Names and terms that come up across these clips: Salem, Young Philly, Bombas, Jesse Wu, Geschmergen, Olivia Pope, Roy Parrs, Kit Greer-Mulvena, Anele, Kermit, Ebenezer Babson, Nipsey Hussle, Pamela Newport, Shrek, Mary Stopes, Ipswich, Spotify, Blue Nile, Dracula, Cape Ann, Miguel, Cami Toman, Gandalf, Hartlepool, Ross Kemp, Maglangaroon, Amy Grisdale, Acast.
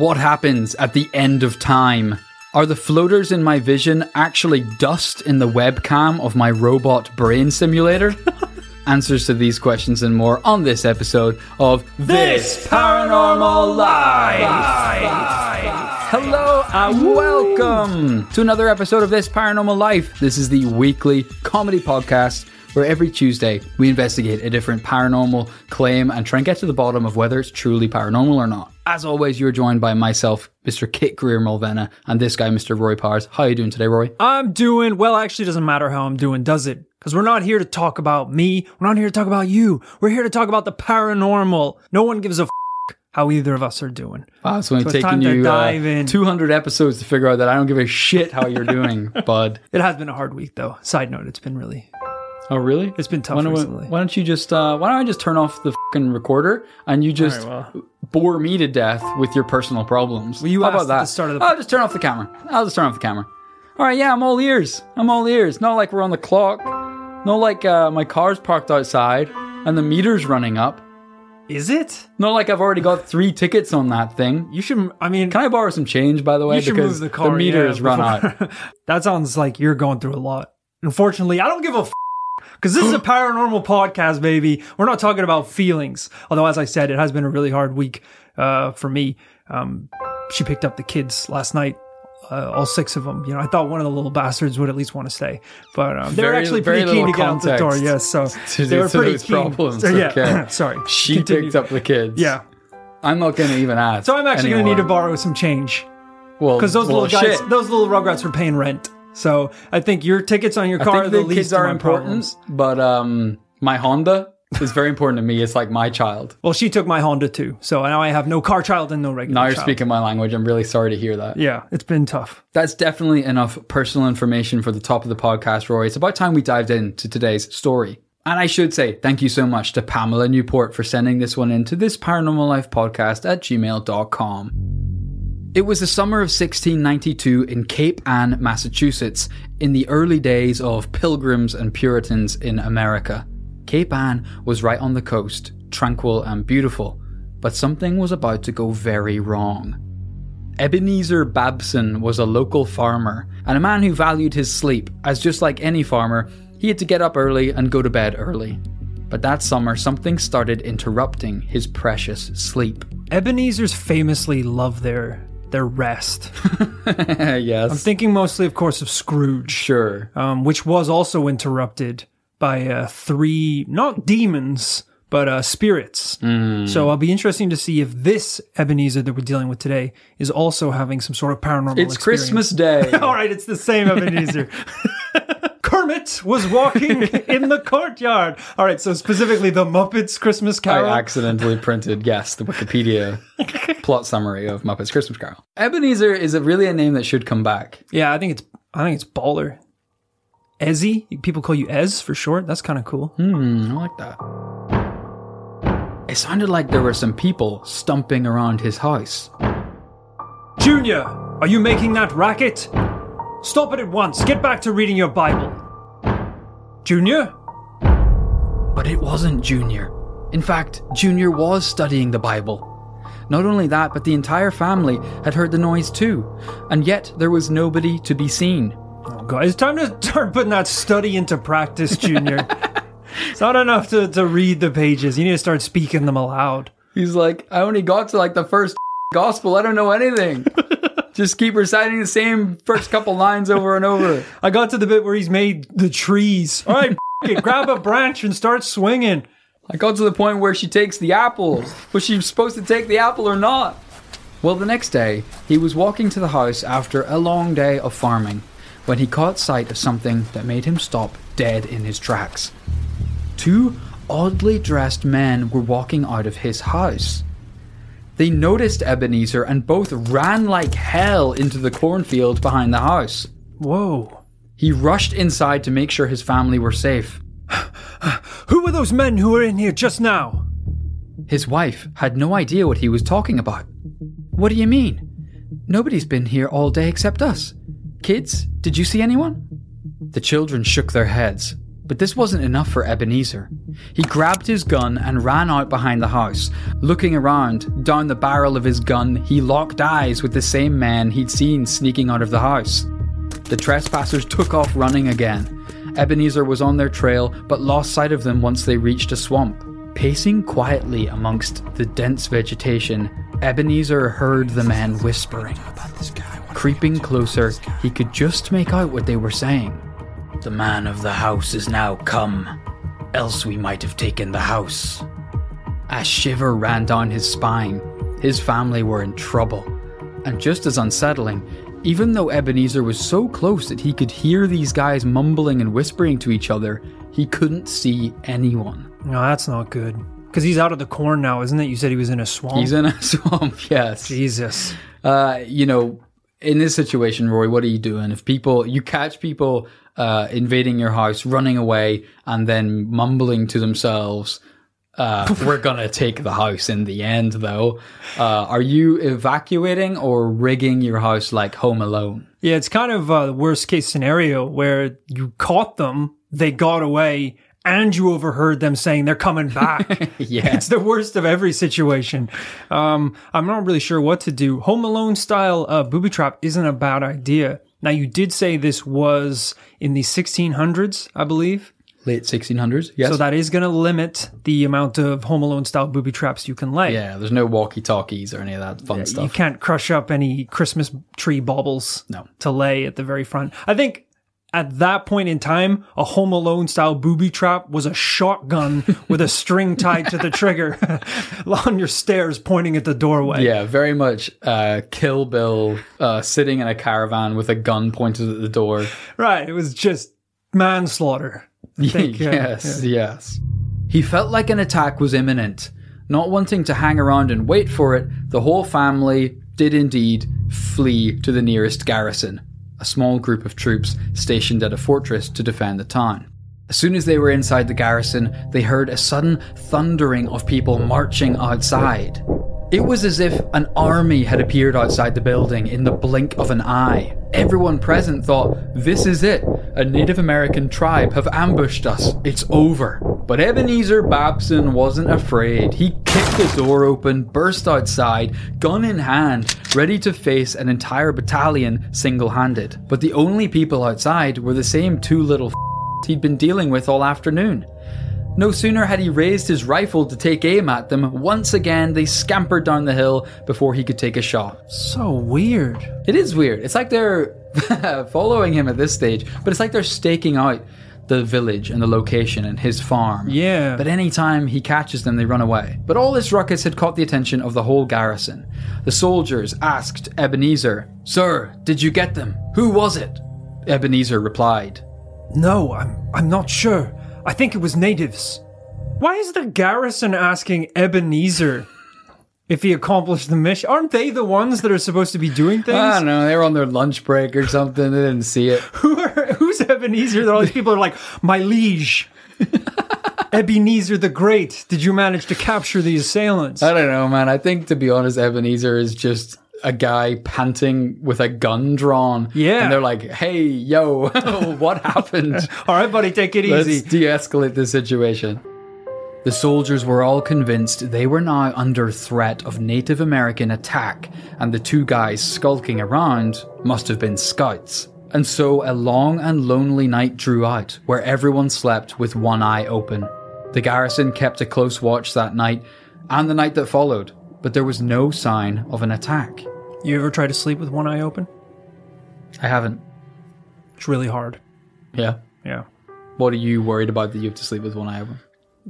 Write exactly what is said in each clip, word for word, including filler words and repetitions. What happens at the end of time? Are the floaters in my vision actually dust in the webcam of my robot brain simulator? Answers to these questions and more on this episode of This Paranormal Life. Life. Life. Hello and welcome to another episode of This Paranormal Life. This is the weekly comedy podcast where every Tuesday we investigate a different paranormal claim and try and get to the bottom of whether it's truly paranormal or not. As always, you're joined by myself, Mister Kit Greer-Mulvena, and this guy, Mister Roy Parrs. How are you doing today, Roy? I'm doing, well, actually, it doesn't matter how I'm doing, does it? Because we're not here to talk about me. We're not here to talk about you. We're here to talk about the paranormal. No one gives a f- how either of us are doing. Wow, so, so it's taking you uh, two hundred episodes to figure out that I don't give a shit how you're doing, bud. It has been a hard week, though. Side note, it's been really... Oh, really? It's been tough why recently. Why don't you just, uh, why don't I just turn off the fucking recorder and you just right, well. bore me to death with your personal problems? Well, you How about that? At the start of the... I'll just turn off the camera. I'll just turn off the camera. All right, yeah, I'm all ears. I'm all ears. Not like we're on the clock. Not like uh, my car's parked outside and the meter's running up. Is it? Not like I've already got three tickets on that thing. You should, I mean... Can I borrow some change, by the way? You should because move the car. The meter has yeah, run out. That sounds like you're going through a lot. Unfortunately, I don't give a f- because this is a paranormal podcast, baby. We're not talking about feelings. Although, as I said, it has been a really hard week uh, for me. Um, she picked up the kids last night, uh, all six of them. You know, I thought one of the little bastards would at least want to stay, but um, they're actually pretty keen to get out the door. Yes, so they were pretty keen. So, yeah, okay. Sorry. She Continue. picked up the kids. Yeah, I'm not going to even ask. So I'm actually going to need to borrow some change. Well, because those well, little guys, shit. those little rugrats, were paying rent. So I think your tickets on your car are the, the least kids are important, but um, my Honda is very important to me. It's like my child. Well, she took my Honda too. So now I have no car child and no regular child. Now you're child. speaking my language. I'm really sorry to hear that. Yeah, it's been tough. That's definitely enough personal information for the top of the podcast, Roy. It's about time we dived into today's story. And I should say thank you so much to Pamela Newport for sending this one in to this paranormal life podcast at gmail dot com. It was the summer of sixteen ninety-two in Cape Ann, Massachusetts, in the early days of Pilgrims and Puritans in America. Cape Ann was right on the coast, tranquil and beautiful, but something was about to go very wrong. Ebenezer Babson was a local farmer and a man who valued his sleep, as just like any farmer, he had to get up early and go to bed early. But that summer, something started interrupting his precious sleep. Ebenezer's famously loved their... their rest. Yes. I'm thinking mostly, of course, of Scrooge. Sure. Um, which was also interrupted by uh, three, not demons, but uh, spirits. Mm. So I'll be interesting to see if this Ebenezer that we're dealing with today is also having some sort of paranormal experience. It's Christmas Day. All right, it's the same Ebenezer. Kermit was walking in the courtyard. All right, so specifically the Muppets Christmas Carol. I accidentally printed, yes, the Wikipedia plot summary of Muppets Christmas Carol. Ebenezer is a, really a name that should come back. Yeah, I think it's I think it's baller. Ezzy, people call you Ez for short. That's kind of cool. Hmm, I like that. It sounded like there were some people stumping around his house. Junior, are you making that racket? Stop it at once. Get back to reading your Bible. Junior? But it wasn't Junior. In fact, Junior was studying the Bible. Not only that, but the entire family had heard the noise too. And yet, there was nobody to be seen. Oh, God, it's time to start putting that study into practice, Junior. It's not enough to, to read the pages. You need to start speaking them aloud. He's like, I only got to like the first gospel. I don't know anything. Just keep reciting the same first couple lines over and over. I got to the bit where he's made the trees. All right, f- it, grab a branch and start swinging. I got to the point where she takes the apple. Was she supposed to take the apple or not? Well, the next day, he was walking to the house after a long day of farming when he caught sight of something that made him stop dead in his tracks. Two oddly dressed men were walking out of his house. They noticed Ebenezer and both ran like hell into the cornfield behind the house. Whoa. He rushed inside to make sure his family were safe. Who were those men who were in here just now? His wife had no idea what he was talking about. What do you mean? Nobody's been here all day except us. Kids, did you see anyone? The children shook their heads. But this wasn't enough for Ebenezer. He grabbed his gun and ran out behind the house. Looking around, down the barrel of his gun, he locked eyes with the same man he'd seen sneaking out of the house. The trespassers took off running again. Ebenezer was on their trail, but lost sight of them once they reached a swamp. Pacing quietly amongst the dense vegetation, Ebenezer heard the men whispering. Creeping closer, he could just make out what they were saying. The man of the house is now come, else we might have taken the house. A shiver ran down his spine. His family were in trouble. And just as unsettling, even though Ebenezer was so close that he could hear these guys mumbling and whispering to each other, he couldn't see anyone. No, that's not good. Because he's out of the corn now, isn't it? You said he was in a swamp. He's in a swamp, yes. Jesus. Uh, you know, in this situation, Roy, what are you doing? If people, you catch people... Uh, invading your house, running away, and then mumbling to themselves, uh, we're gonna take the house in the end, though. Uh, are you evacuating or rigging your house like Home Alone? Yeah, it's kind of a worst case scenario where you caught them, they got away, and you overheard them saying they're coming back. Yeah. It's the worst of every situation. Um, I'm not really sure what to do. Home Alone style uh, booby trap isn't a bad idea. Now, you did say this was in the sixteen hundreds, I believe. Late sixteen hundreds, yes. So that is going to limit the amount of Home Alone-style booby traps you can lay. Yeah, there's no walkie-talkies or any of that fun yeah, stuff. You can't crush up any Christmas tree baubles no. to lay at the very front. I think at that point in time, a Home Alone-style booby trap was a shotgun with a string tied to the trigger on your stairs pointing at the doorway. Yeah, very much uh, Kill Bill uh, sitting in a caravan with a gun pointed at the door. Right, it was just manslaughter. I think, yeah, yes, yeah. yes. He felt like an attack was imminent. Not wanting to hang around and wait for it, the whole family did indeed flee to the nearest garrison, a small group of troops stationed at a fortress to defend the town. As soon as they were inside the garrison, they heard a sudden thundering of people marching outside. It was as if an army had appeared outside the building in the blink of an eye. Everyone present thought, this is it. A Native American tribe have ambushed us. It's over. But Ebenezer Babson wasn't afraid. He kicked the door open, burst outside, gun in hand, ready to face an entire battalion single-handed. But the only people outside were the same two little f***s he'd been dealing with all afternoon. No sooner had he raised his rifle to take aim at them, once again they scampered down the hill before he could take a shot. So weird. It is weird. It's like they're following him at this stage, but it's like they're staking out the village and the location and his farm. Yeah. But any time he catches them, they run away. But all this ruckus had caught the attention of the whole garrison. The soldiers asked Ebenezer, "Sir, did you get them? Who was it?" Ebenezer replied, "No, I'm, I'm not sure. I think it was natives." Why is the garrison asking Ebenezer if he accomplished the mission? Aren't they the ones that are supposed to be doing things? I don't know. They were on their lunch break or something. They didn't see it. Who are, who's Ebenezer? All these people are like, "My liege, Ebenezer the Great, did you manage to capture the assailants?" I don't know, man. I think, to be honest, Ebenezer is just a guy panting with a gun drawn. Yeah. And they're like, "Hey, yo, what happened? All right, buddy, take it Let's easy. Let's de-escalate the situation." The soldiers were all convinced they were now under threat of Native American attack, and the two guys skulking around must have been scouts. And so a long and lonely night drew out, where everyone slept with one eye open. The garrison kept a close watch that night, and the night that followed, but there was no sign of an attack. You ever try to sleep with one eye open? I haven't. It's really hard. Yeah? Yeah. What are you worried about that you have to sleep with one eye open?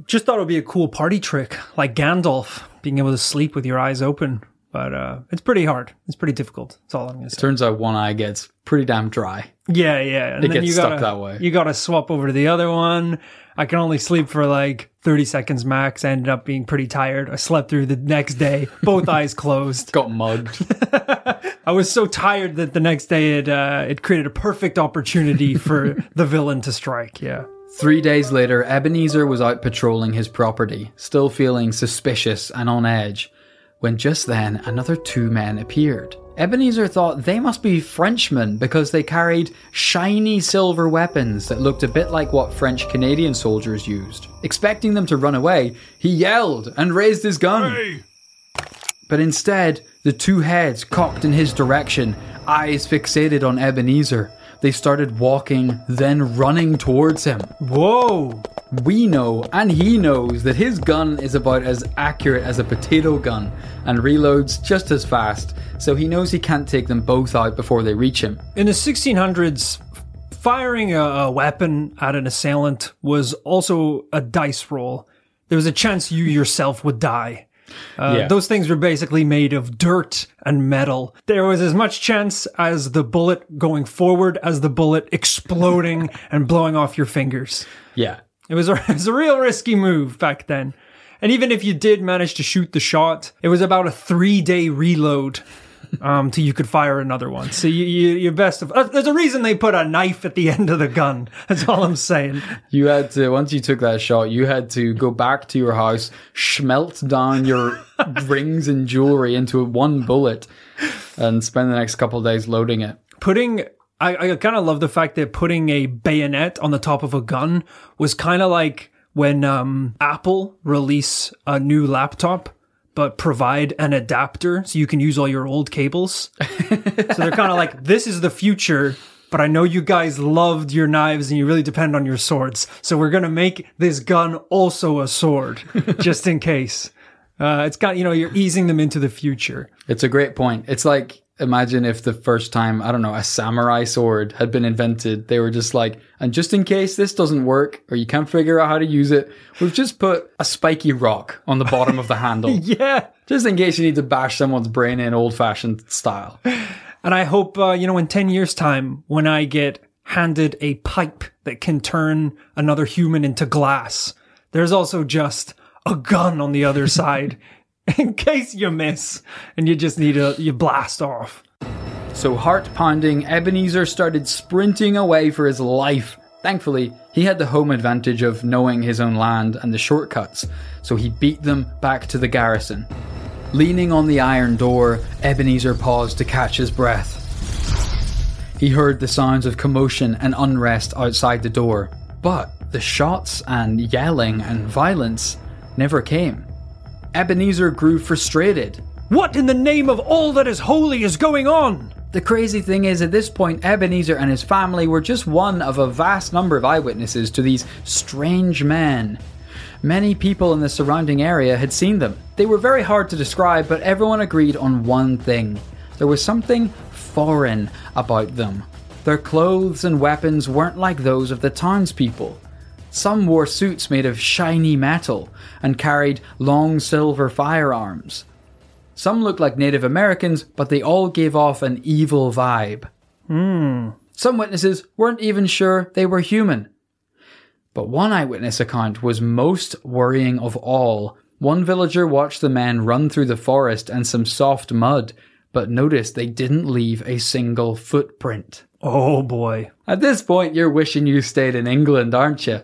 Just thought it would be a cool party trick, like Gandalf, being able to sleep with your eyes open. But uh, it's pretty hard. It's pretty difficult. That's all I'm going to say. Turns out one eye gets pretty damn dry. Yeah, yeah. And it then gets you gotta, stuck that way. You got to swap over to the other one. I can only sleep for like thirty seconds max. I ended up being pretty tired. I slept through the next day, both eyes closed. Got mugged. I was so tired that the next day it, uh, it created a perfect opportunity for the villain to strike. Yeah. Three days later, Ebenezer was out patrolling his property, still feeling suspicious and on edge, when just then another two men appeared. Ebenezer thought they must be Frenchmen because they carried shiny silver weapons that looked a bit like what French Canadian soldiers used. Expecting them to run away, he yelled and raised his gun. Hey! But instead, the two heads cocked in his direction, eyes fixated on Ebenezer. They started walking, then running towards him. Whoa! We know, and he knows, that his gun is about as accurate as a potato gun and reloads just as fast, so he knows he can't take them both out before they reach him. In the sixteen hundreds, firing a weapon at an assailant was also a dice roll. There was a chance you yourself would die. Uh, yeah. Those things were basically made of dirt and metal. There was as much chance as the bullet going forward as the bullet exploding and blowing off your fingers. Yeah. It was, a, it was a real risky move back then. And even if you did manage to shoot the shot, it was about a three-day reload um, till you could fire another one. So you, you, you're best of... Uh, there's a reason they put a knife at the end of the gun. That's all I'm saying. You had to... Once you took that shot, you had to go back to your house, smelt down your rings and jewelry into one bullet, and spend the next couple of days loading it. Putting... I, I kind of love the fact that putting a bayonet on the top of a gun was kind of like when um, Apple release a new laptop, but provide an adapter so you can use all your old cables. So they're kind of like, this is the future, but I know you guys loved your knives and you really depend on your swords. So we're going to make this gun also a sword just in case. Uh, it's got, you know, you're easing them into the future. It's a great point. It's like, imagine if the first time, I don't know, a samurai sword had been invented, they were just like, and just in case this doesn't work or you can't figure out how to use it, we've just put a spiky rock on the bottom of the handle. Yeah. Just in case you need to bash someone's brain in old-fashioned style. And I hope, uh, you know, in ten years' time, when I get handed a pipe that can turn another human into glass, there's also just a gun on the other side. In case you miss and you just need a you blast off. So heart-pounding, Ebenezer started sprinting away for his life. Thankfully, he had the home advantage of knowing his own land and the shortcuts, so he beat them back to the garrison. Leaning on the iron door, Ebenezer paused to catch his breath. He heard the sounds of commotion and unrest outside the door, but the shots and yelling and violence never came. Ebenezer grew frustrated. What in the name of all that is holy is going on? The crazy thing is, at this point, Ebenezer and his family were just one of a vast number of eyewitnesses to these strange men. Many people in the surrounding area had seen them. They were very hard to describe, but everyone agreed on one thing. There was something foreign about them. Their clothes and weapons weren't like those of the townspeople. Some wore suits made of shiny metal and carried long silver firearms. Some looked like Native Americans, but they all gave off an evil vibe. Mm. Some witnesses weren't even sure they were human. But one eyewitness account was most worrying of all. One villager watched the men run through the forest and some soft mud, but noticed they didn't leave a single footprint. Oh boy. At this point, you're wishing you stayed in England, aren't you?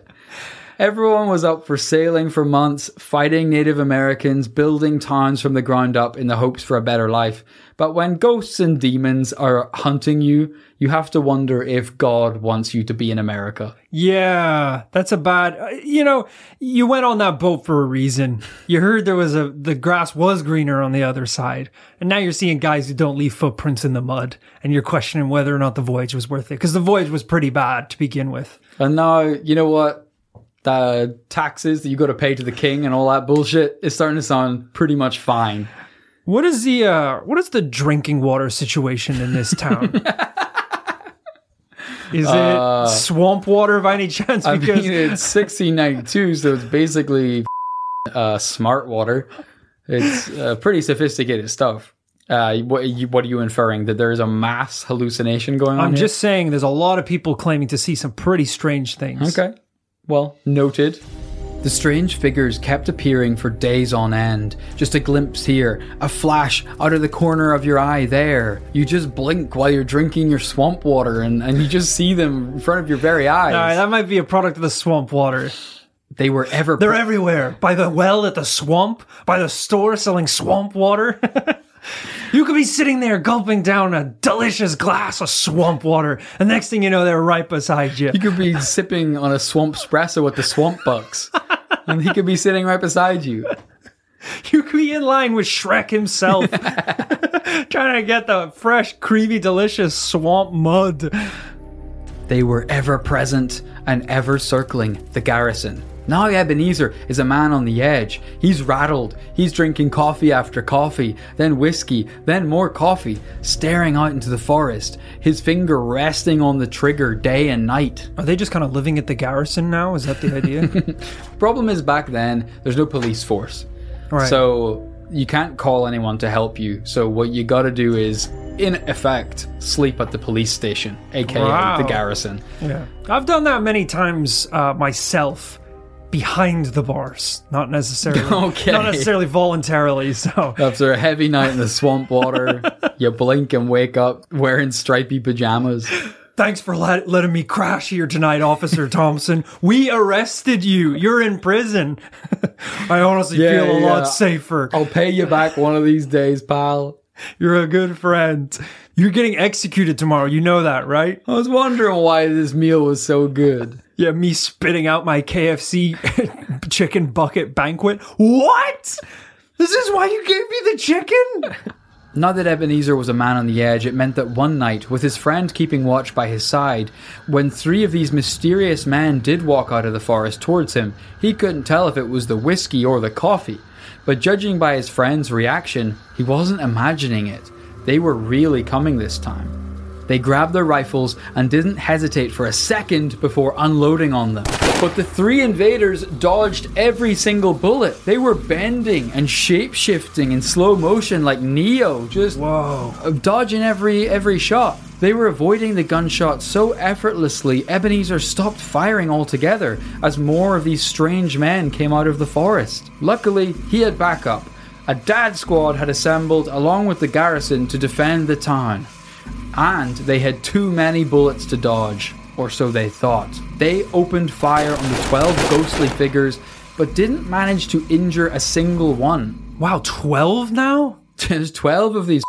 Everyone was up for sailing for months, fighting Native Americans, building towns from the ground up in the hopes for a better life. But when ghosts and demons are hunting you, you have to wonder if God wants you to be in America. Yeah, that's a bad... You know, you went on that boat for a reason. You heard there was a... The grass was greener on the other side. And now you're seeing guys who don't leave footprints in the mud. And you're questioning whether or not the voyage was worth it. Because the voyage was pretty bad to begin with. And now, you know what? The taxes that you got to pay to the king and all that bullshit is starting to sound pretty much fine. What is the uh, what is the drinking water situation in this town? Is uh, it swamp water by any chance? I because mean, it's sixteen ninety-two, so it's basically uh, smart water. It's uh, pretty sophisticated stuff. Uh, what, you, what are you inferring? That there is a mass hallucination going on? I'm here? Just saying there's a lot of people claiming to see some pretty strange things. Okay. Well, noted. The strange figures kept appearing for days on end. Just a glimpse here, a flash out of the corner of your eye there. You just blink while you're drinking your swamp water and, and you just see them in front of your very eyes. All right, that might be a product of the swamp water. They were ever... They're everywhere. By the well at the swamp, by the store selling swamp water. You could be sitting there gulping down a delicious glass of swamp water, and next thing you know, they're right beside you. You could be sipping on a swamp espresso with the swamp bucks, and he could be sitting right beside you. You could be in line with Shrek himself, trying to get the fresh, creamy, delicious swamp mud. They were ever present and ever circling the garrison. Now Ebenezer is a man on the edge. He's rattled. He's drinking coffee after coffee, then whiskey, then more coffee, staring out into the forest, his finger resting on the trigger day and night. Are they just kind of living at the garrison now? Is that the idea? Problem is, back then, there's no police force. Right. So you can't call anyone to help you. So what you got to do is, in effect, sleep at the police station, aka wow. the garrison. Yeah, I've done that many times uh, myself, behind the bars, not necessarily, okay. not necessarily voluntarily. So after a heavy night in the swamp water, you blink and wake up wearing stripy pajamas. Thanks for let, letting me crash here tonight, Officer Thompson. We arrested you. You're in prison. I honestly yeah, feel a yeah. lot safer. I'll pay you back one of these days, pal. You're a good friend. You're getting executed tomorrow. You know that, right? I was wondering why this meal was so good. Yeah, me spitting out my K F C chicken bucket banquet. What? This is why you gave me the chicken? Now that Ebenezer was a man on the edge, it meant that one night, with his friend keeping watch by his side, when three of these mysterious men did walk out of the forest towards him, he couldn't tell if it was the whiskey or the coffee. But judging by his friend's reaction, he wasn't imagining it. They were really coming this time. They grabbed their rifles and didn't hesitate for a second before unloading on them. But the three invaders dodged every single bullet. They were bending and shape-shifting in slow motion like Neo, just Whoa. dodging every every shot. They were avoiding the gunshot so effortlessly, Ebenezer stopped firing altogether as more of these strange men came out of the forest. Luckily, he had backup. A dad squad had assembled along with the garrison to defend the town. And they had too many bullets to dodge. Or so they thought. They opened fire on the twelve ghostly figures, but didn't manage to injure a single one. Wow, twelve now? There's twelve of these.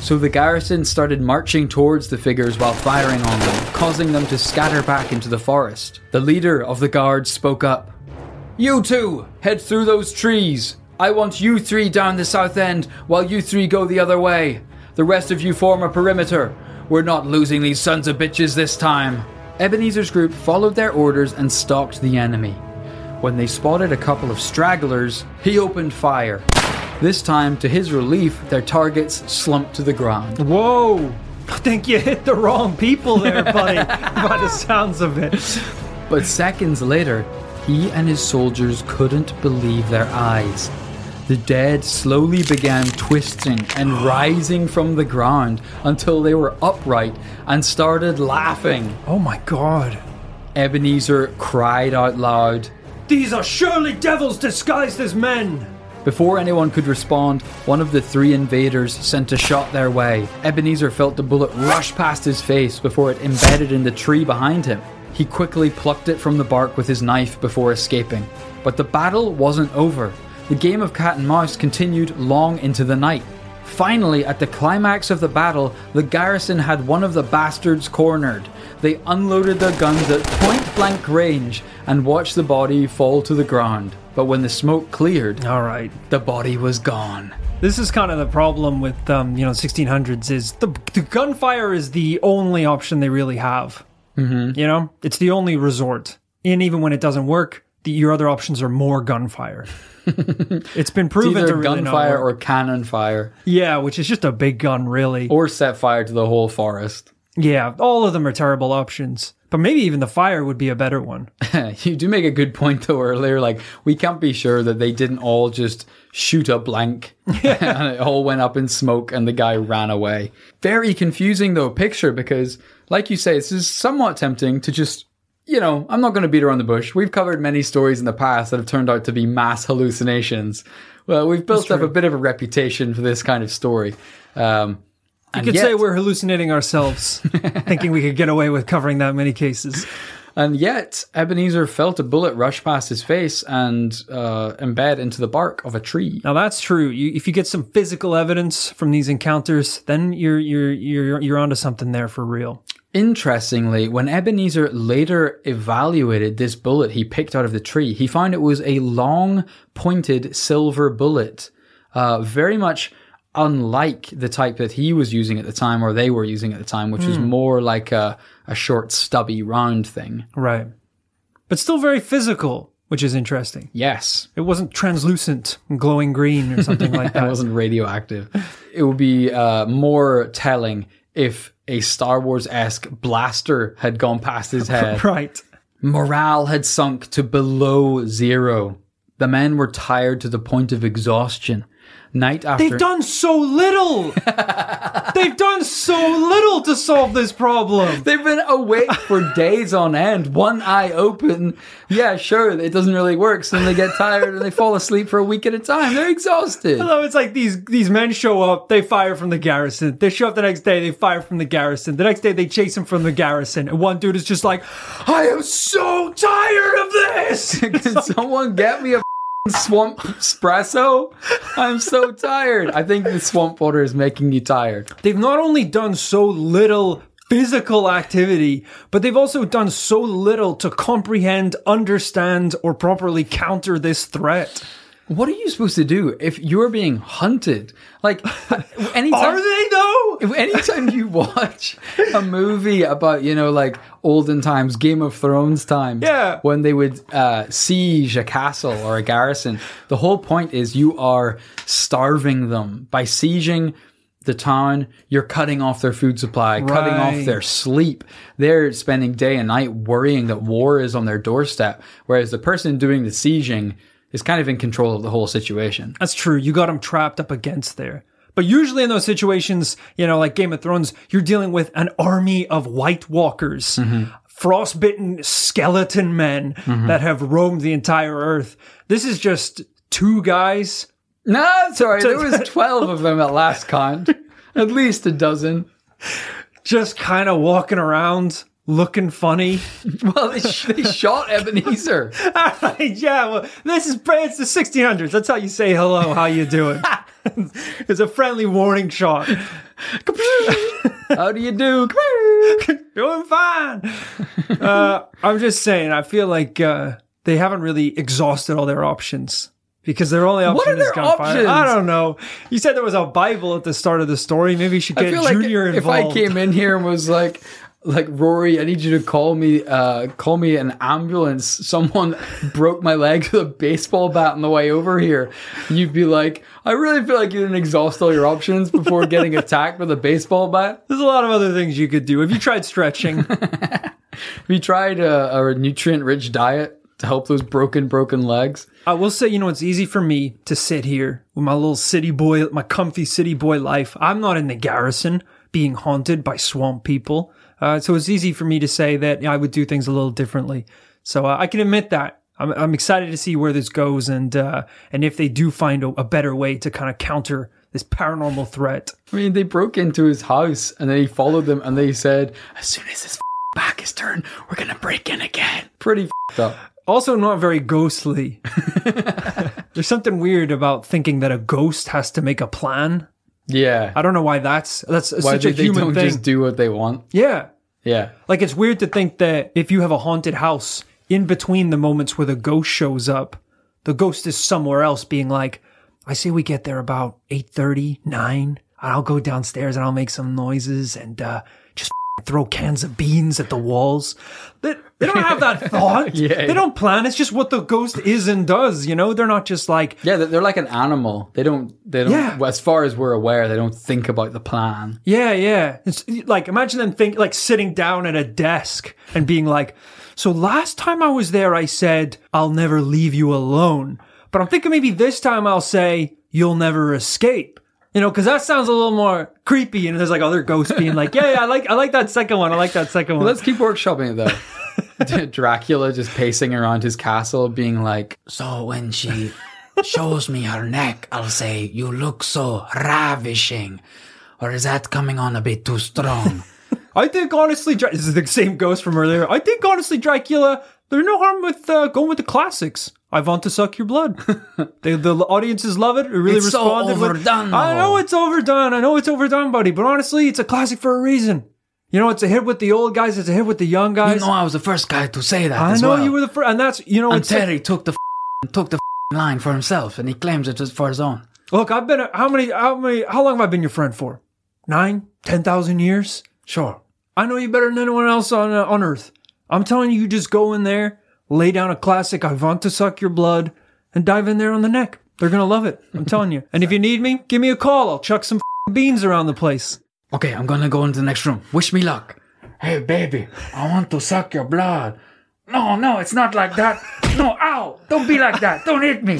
So the garrison started marching towards the figures while firing on them, causing them to scatter back into the forest. The leader of the guard spoke up. You two, head through those trees. I want you three down the south end while you three go the other way. The rest of you form a perimeter. We're not losing these sons of bitches this time. Ebenezer's group followed their orders and stalked the enemy. When they spotted a couple of stragglers, he opened fire. This time, to his relief, their targets slumped to the ground. Whoa! I think you hit the wrong people there, buddy, by the sounds of it. But seconds later, he and his soldiers couldn't believe their eyes. The dead slowly began twisting and rising from the ground until they were upright and started laughing. Oh my God. Ebenezer cried out loud, "These are surely devils disguised as men!" Before anyone could respond, one of the three invaders sent a shot their way. Ebenezer felt the bullet rush past his face before it embedded in the tree behind him. He quickly plucked it from the bark with his knife before escaping. But the battle wasn't over. The game of cat and mouse continued long into the night. Finally, at the climax of the battle, the garrison had one of the bastards cornered. They unloaded their guns at point-blank range and watched the body fall to the ground. But when the smoke cleared, all right, the body was gone. This is kind of the problem with, um, you know, sixteen hundreds is the, the gunfire is the only option they really have. Mm-hmm. You know, it's the only resort. And even when it doesn't work, the, your other options are more gunfire. It's been proven it's to really gunfire or cannon fire. Yeah, which is just a big gun, really. Or set fire to the whole forest. Yeah, all of them are terrible options. But maybe even the fire would be a better one. You do make a good point, though, earlier. Like, we can't be sure that they didn't all just shoot a blank. And it all went up in smoke and the guy ran away. Very confusing, though, picture, because, like you say, this is somewhat tempting to just... You know, I'm not going to beat around the bush. We've covered many stories in the past that have turned out to be mass hallucinations. Well, we've built up a bit of a reputation for this kind of story. Um, you could yet- say we're hallucinating ourselves, thinking we could get away with covering that many cases. And yet, Ebenezer felt a bullet rush past his face and uh, embed into the bark of a tree. Now that's true. You, if you get some physical evidence from these encounters, then you're you're you're you're onto something there for real. Interestingly, when Ebenezer later evaluated this bullet he picked out of the tree, he found it was a long, pointed silver bullet, uh, very much unlike the type that he was using at the time or they were using at the time, which mm. was more like a, a short, stubby, round thing. Right. But still very physical, which is interesting. Yes. It wasn't translucent, glowing green or something like that. It wasn't radioactive. It would be uh, more telling if a Star Wars-esque blaster had gone past his head. Right. Morale had sunk to below zero. The men were tired to the point of exhaustion. Night after... They've done so little! They've done so little to solve this problem! They've been awake for days on end, one eye open. Yeah, sure, it doesn't really work, so then they get tired and they fall asleep for a week at a time. They're exhausted. Hello, it's like these, these men show up, they fire from the garrison. They show up the next day, they fire from the garrison. The next day, they chase them from the garrison. And one dude is just like, I am so tired of this! Can someone get me a... swamp espresso? I'm so tired. I think the swamp water is making you tired. They've not only done so little physical activity, but they've also done so little to comprehend, understand, or properly counter this threat. What are you supposed to do if you're being hunted? Like, anytime, are they though? If anytime you watch a movie about, you know, like olden times, Game of Thrones times, yeah, when they would uh, siege a castle or a garrison, the whole point is you are starving them by sieging the town. You're cutting off their food supply, right. Cutting off their sleep. They're spending day and night worrying that war is on their doorstep, whereas the person doing the sieging is kind of in control of the whole situation. That's true. You got them trapped up against there. But usually in those situations, you know, like Game of Thrones, you're dealing with an army of White Walkers, mm-hmm. frostbitten skeleton men mm-hmm. that have roamed the entire earth. This is just two guys. No, sorry. There was twelve of them at last count. At least a dozen. Just kind of walking around. Looking funny. Well, they, sh- they shot Ebenezer. All right, yeah, well, this is, it's the sixteen hundreds. That's how you say hello, how you doing. It's a friendly warning shot. How do you do? Doing fine. Uh, I'm just saying, I feel like uh, they haven't really exhausted all their options. Because their only option is gunfire. I don't know. You said there was a Bible at the start of the story. Maybe you should get Junior like involved. If I came in here and was like... Like, Rory, I need you to call me, uh, call me an ambulance. Someone broke my leg with a baseball bat on the way over here. You'd be like, I really feel like you didn't exhaust all your options before getting attacked with a baseball bat. There's a lot of other things you could do. Have you tried stretching? Have you tried a, a nutrient-rich diet to help those broken, broken legs? I will say, you know, it's easy for me to sit here with my little city boy, my comfy city boy life. I'm not in the garrison being haunted by swamp people. Uh, so it's easy for me to say that I would do things a little differently. So uh, I can admit that. I'm, I'm excited to see where this goes and uh, and if they do find a, a better way to kind of counter this paranormal threat. I mean, they broke into his house and then he followed them and they said, as soon as his back is turned, we're going to break in again. Pretty up. Also not very ghostly. There's something weird about thinking that a ghost has to make a plan. Yeah. I don't know why that's that's why such a human thing. Why they don't just do what they want? Yeah. Yeah. Like, it's weird to think that if you have a haunted house, in between the moments where the ghost shows up, the ghost is somewhere else being like, I say we get there about eight thirty, nine, and I'll go downstairs and I'll make some noises and uh, just throw cans of beans at the walls. They, they don't have that thought. yeah, they yeah. don't plan. It's just what the ghost is and does, you know? They're not just like... Yeah, they're like an animal. They don't... They don't. Yeah. As far as we're aware, they don't think about the plan. Yeah, yeah. It's like, imagine them think like sitting down at a desk and being like, so last time I was there, I said, I'll never leave you alone. But I'm thinking maybe this time I'll say, you'll never escape. You know, because that sounds a little more creepy, and there's like other ghosts being like, "Yeah, yeah, I like, I like that second one. I like that second one." Let's keep workshopping it though. Dracula just pacing around his castle, being like, "So when she shows me her neck, I'll say, you look so ravishing, or is that coming on a bit too strong?" I think, honestly, this is the same ghost from earlier. I think, honestly, Dracula, there's no harm with uh, going with the classics. I want to suck your blood. they, the audiences love it. It really it's responded. It's so overdone. With, I know it's overdone. I know it's overdone, buddy. But honestly, it's a classic for a reason. You know, it's a hit with the old guys. It's a hit with the young guys. You know, I was the first guy to say that I as know well. You were the first. And that's, you know. And it's Terry like, took the f- took the f- line for himself, and he claims it was for his own. Look, I've been, how many, how many, how long have I been your friend for? Nine? Ten thousand years? Sure. I know you better than anyone else on uh, on earth. I'm telling you, you just go in there, lay down a classic, I want to suck your blood, and dive in there on the neck. They're going to love it. I'm telling you. And if you need me, give me a call. I'll chuck some f- beans around the place. Okay, I'm going to go into the next room. Wish me luck. Hey, baby, I want to suck your blood. No, no, it's not like that. No, ow, don't be like that. Don't hit me.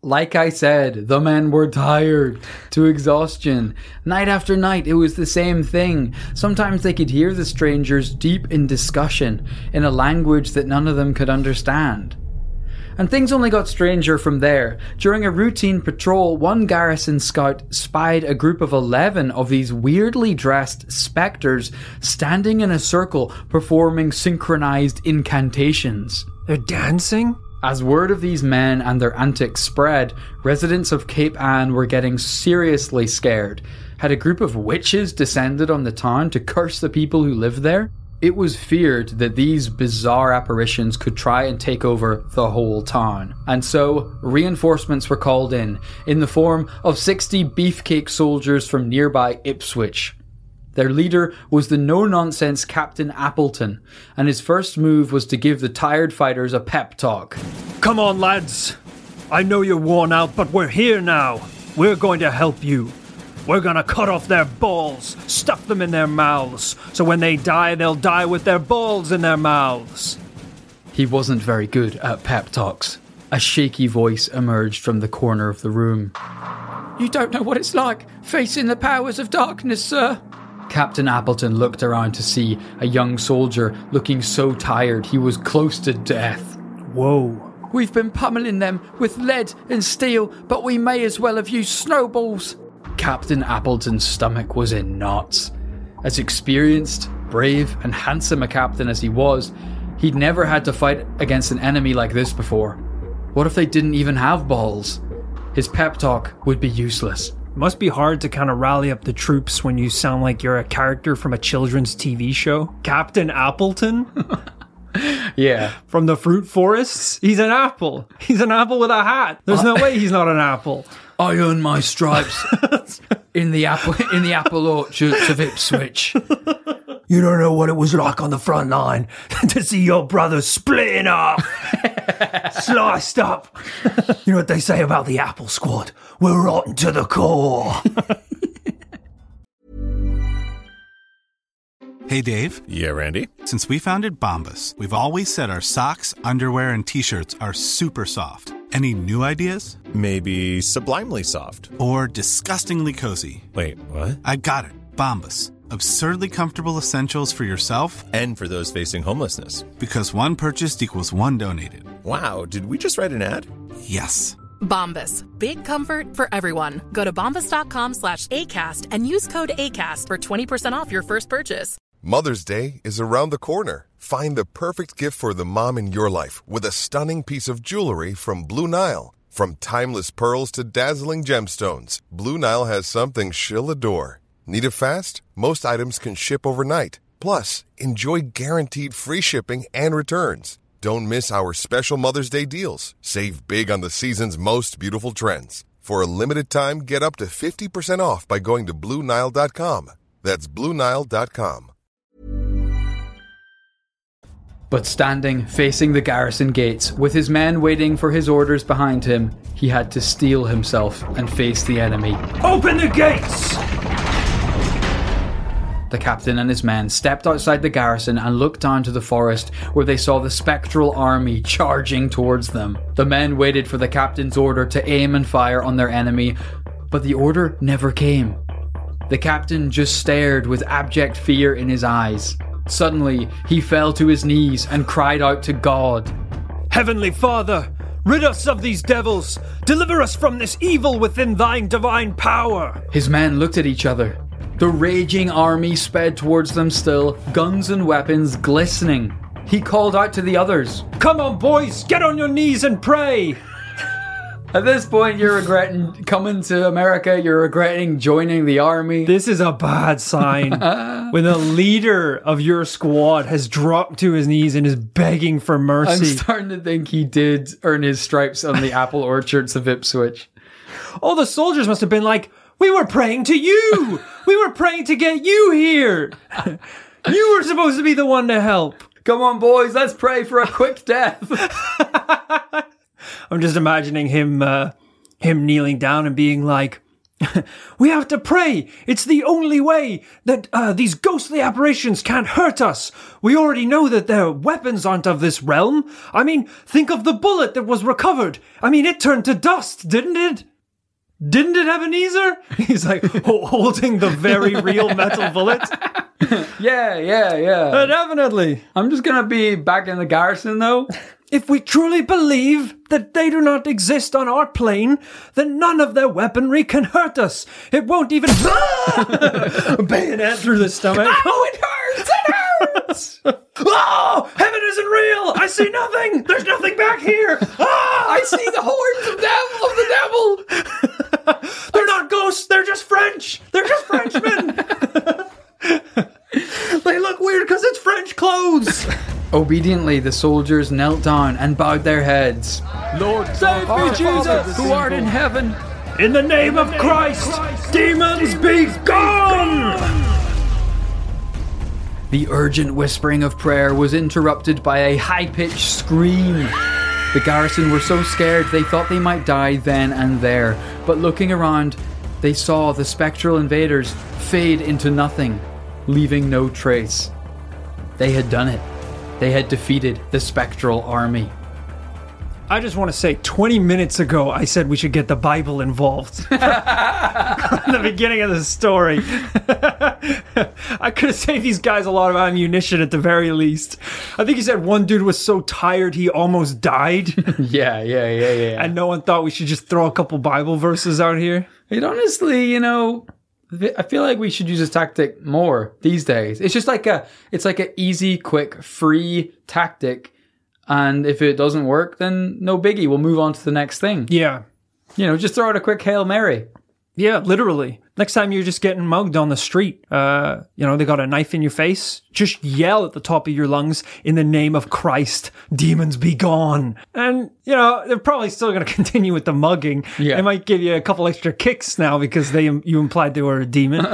Like I said, the men were tired to exhaustion. Night after night, it was the same thing. Sometimes they could hear the strangers deep in discussion in a language that none of them could understand. And things only got stranger from there. During a routine patrol, one garrison scout spied a group of eleven of these weirdly dressed specters standing in a circle performing synchronized incantations. They're dancing? As word of these men and their antics spread, residents of Cape Ann were getting seriously scared. Had a group of witches descended on the town to curse the people who lived there? It was feared that these bizarre apparitions could try and take over the whole town. And so, reinforcements were called in, in the form of sixty beefcake soldiers from nearby Ipswich. Their leader was the no-nonsense Captain Appleton, and his first move was to give the tired fighters a pep talk. Come on, lads. I know you're worn out, but we're here now. We're going to help you. We're gonna cut off their balls, stuff them in their mouths, so when they die, they'll die with their balls in their mouths. He wasn't very good at pep talks. A shaky voice emerged from the corner of the room. You don't know what it's like facing the powers of darkness, sir. Captain Appleton looked around to see a young soldier looking so tired he was close to death. Whoa. We've been pummeling them with lead and steel, but we may as well have used snowballs. Captain Appleton's stomach was in knots. As experienced, brave, and handsome a captain as he was, he'd never had to fight against an enemy like this before. What if they didn't even have balls? His pep talk would be useless. It must be hard to kind of rally up the troops when you sound like you're a character from a children's T V show. Captain Appleton? Yeah. From the fruit forests? He's an apple. He's an apple with a hat. There's no way he's not an apple. I earn my stripes in the apple in the apple orchards of Ipswich. You don't know what it was like on the front line to see your brother splitting up, sliced up. You know what they say about the apple squad? We're rotten to the core. Hey, Dave. Yeah, Randy. Since we founded Bombas, we've always said our socks, underwear, and T-shirts are super soft. Any new ideas? Maybe sublimely soft. Or disgustingly cozy. Wait, what? I got it. Bombas. Absurdly comfortable essentials for yourself. And for those facing homelessness. Because one purchased equals one donated. Wow, did we just write an ad? Yes. Bombas. Big comfort for everyone. Go to bombas.com slash ACAST and use code ACAST for twenty percent off your first purchase. Mother's Day is around the corner. Find the perfect gift for the mom in your life with a stunning piece of jewelry from Blue Nile. From timeless pearls to dazzling gemstones, Blue Nile has something she'll adore. Need it fast? Most items can ship overnight. Plus, enjoy guaranteed free shipping and returns. Don't miss our special Mother's Day deals. Save big on the season's most beautiful trends. For a limited time, get up to fifty percent off by going to Blue Nile dot com. That's Blue Nile dot com. But standing, facing the garrison gates, with his men waiting for his orders behind him, he had to steel himself and face the enemy. Open the gates! The captain and his men stepped outside the garrison and looked down to the forest, where they saw the spectral army charging towards them. The men waited for the captain's order to aim and fire on their enemy, but the order never came. The captain just stared with abject fear in his eyes. Suddenly, he fell to his knees and cried out to God. Heavenly Father, rid us of these devils. Deliver us from this evil within thine divine power. His men looked at each other. The raging army sped towards them still, guns and weapons glistening. He called out to the others, "Come on, boys, get on your knees and pray!" At this point, you're regretting coming to America. You're regretting joining the army. This is a bad sign. When the leader of your squad has dropped to his knees and is begging for mercy. I'm starting to think he did earn his stripes on the apple orchards of Ipswich. All the soldiers must have been like, "We were praying to you. We were praying to get you here. You were supposed to be the one to help. Come on, boys, let's pray for a quick death." I'm just imagining him uh, him kneeling down and being like, "We have to pray. It's the only way that uh, these ghostly apparitions can't hurt us. We already know that their weapons aren't of this realm. I mean, think of the bullet that was recovered. I mean, it turned to dust, didn't it? Didn't it, Ebenezer?" He's like ho- holding the very real metal bullet. Yeah, yeah, yeah. Definitely. I'm just going to be back in the garrison, though. "If we truly believe that they do not exist on our plane, then none of their weaponry can hurt us. It won't even..." Bayonet through the stomach. "Oh, it hurts! It hurts! Oh, heaven isn't real! I see nothing! There's nothing back here! Ah, I see the horns of the devil! Of the devil. They're not ghosts! They're just French! They're just Frenchmen!" "They look weird because it's French clothes." Obediently, the soldiers knelt down and bowed their heads. "Lord, save me, Jesus, who art in heaven. In the name of Christ, demons be gone!" The urgent whispering of prayer was interrupted by a high-pitched scream. The garrison were so scared they thought they might die then and there. But looking around, they saw the spectral invaders fade into nothing, leaving no trace. They had done it. They had defeated the spectral army. I just want to say, twenty minutes ago, I said we should get the Bible involved. In the beginning of the story. I could have saved these guys a lot of ammunition at the very least. I think you said one dude was so tired he almost died. yeah, yeah, yeah, yeah. And no one thought we should just throw a couple Bible verses out here. It honestly, you know... I feel like we should use this tactic more these days. It's just like a, it's like an easy, quick, free tactic. And if it doesn't work, then no biggie. We'll move on to the next thing. Yeah. You know, just throw out a quick Hail Mary. Yeah, literally. Next time you're just getting mugged on the street, uh, you know, they got a knife in your face, just yell at the top of your lungs, "In the name of Christ, demons be gone." And, you know, they're probably still going to continue with the mugging. Yeah. They might give you a couple extra kicks now because they you implied they were a demon.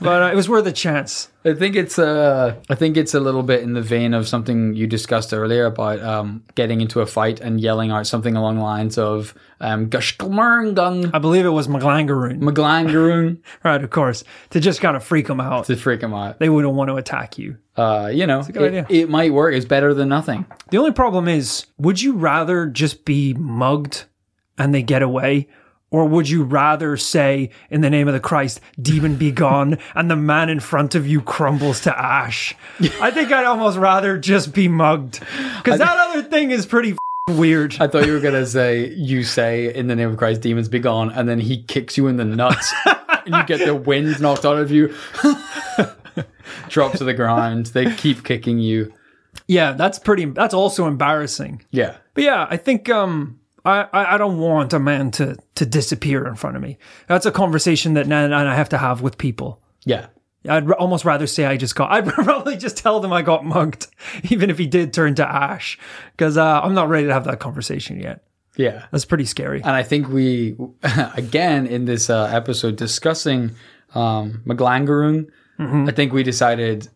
But uh, it was worth a chance. I think it's uh, I think it's a little bit in the vein of something you discussed earlier about um, getting into a fight and yelling out something along the lines of um, "Gashkmerngung." I believe it was "Maglangaroon." "Maglangaroon." Right, of course. To just kind of freak them out. To freak them out. They wouldn't want to attack you. Uh, you know, it, idea. It might work. It's better than nothing. The only problem is, would you rather just be mugged and they get away? Or would you rather say, "In the name of the Christ, demon be gone," and the man in front of you crumbles to ash? I think I'd almost rather just be mugged. Because that other thing is pretty f- weird. I thought you were going to say, you say, "In the name of Christ, demons be gone," and then he kicks you in the nuts. And you get the wind knocked out of you. Drop to the ground. They keep kicking you. Yeah, that's pretty, that's also embarrassing. Yeah. But yeah, I think... um. I, I don't want a man to, to disappear in front of me. That's a conversation that now I have to have with people. Yeah. I'd r- almost rather say I just got... I'd probably just tell them I got mugged, even if he did turn to ash, because uh, I'm not ready to have that conversation yet. Yeah. That's pretty scary. And I think we, again, in this uh, episode discussing um, Maglangaroon, mm-hmm. I think we decided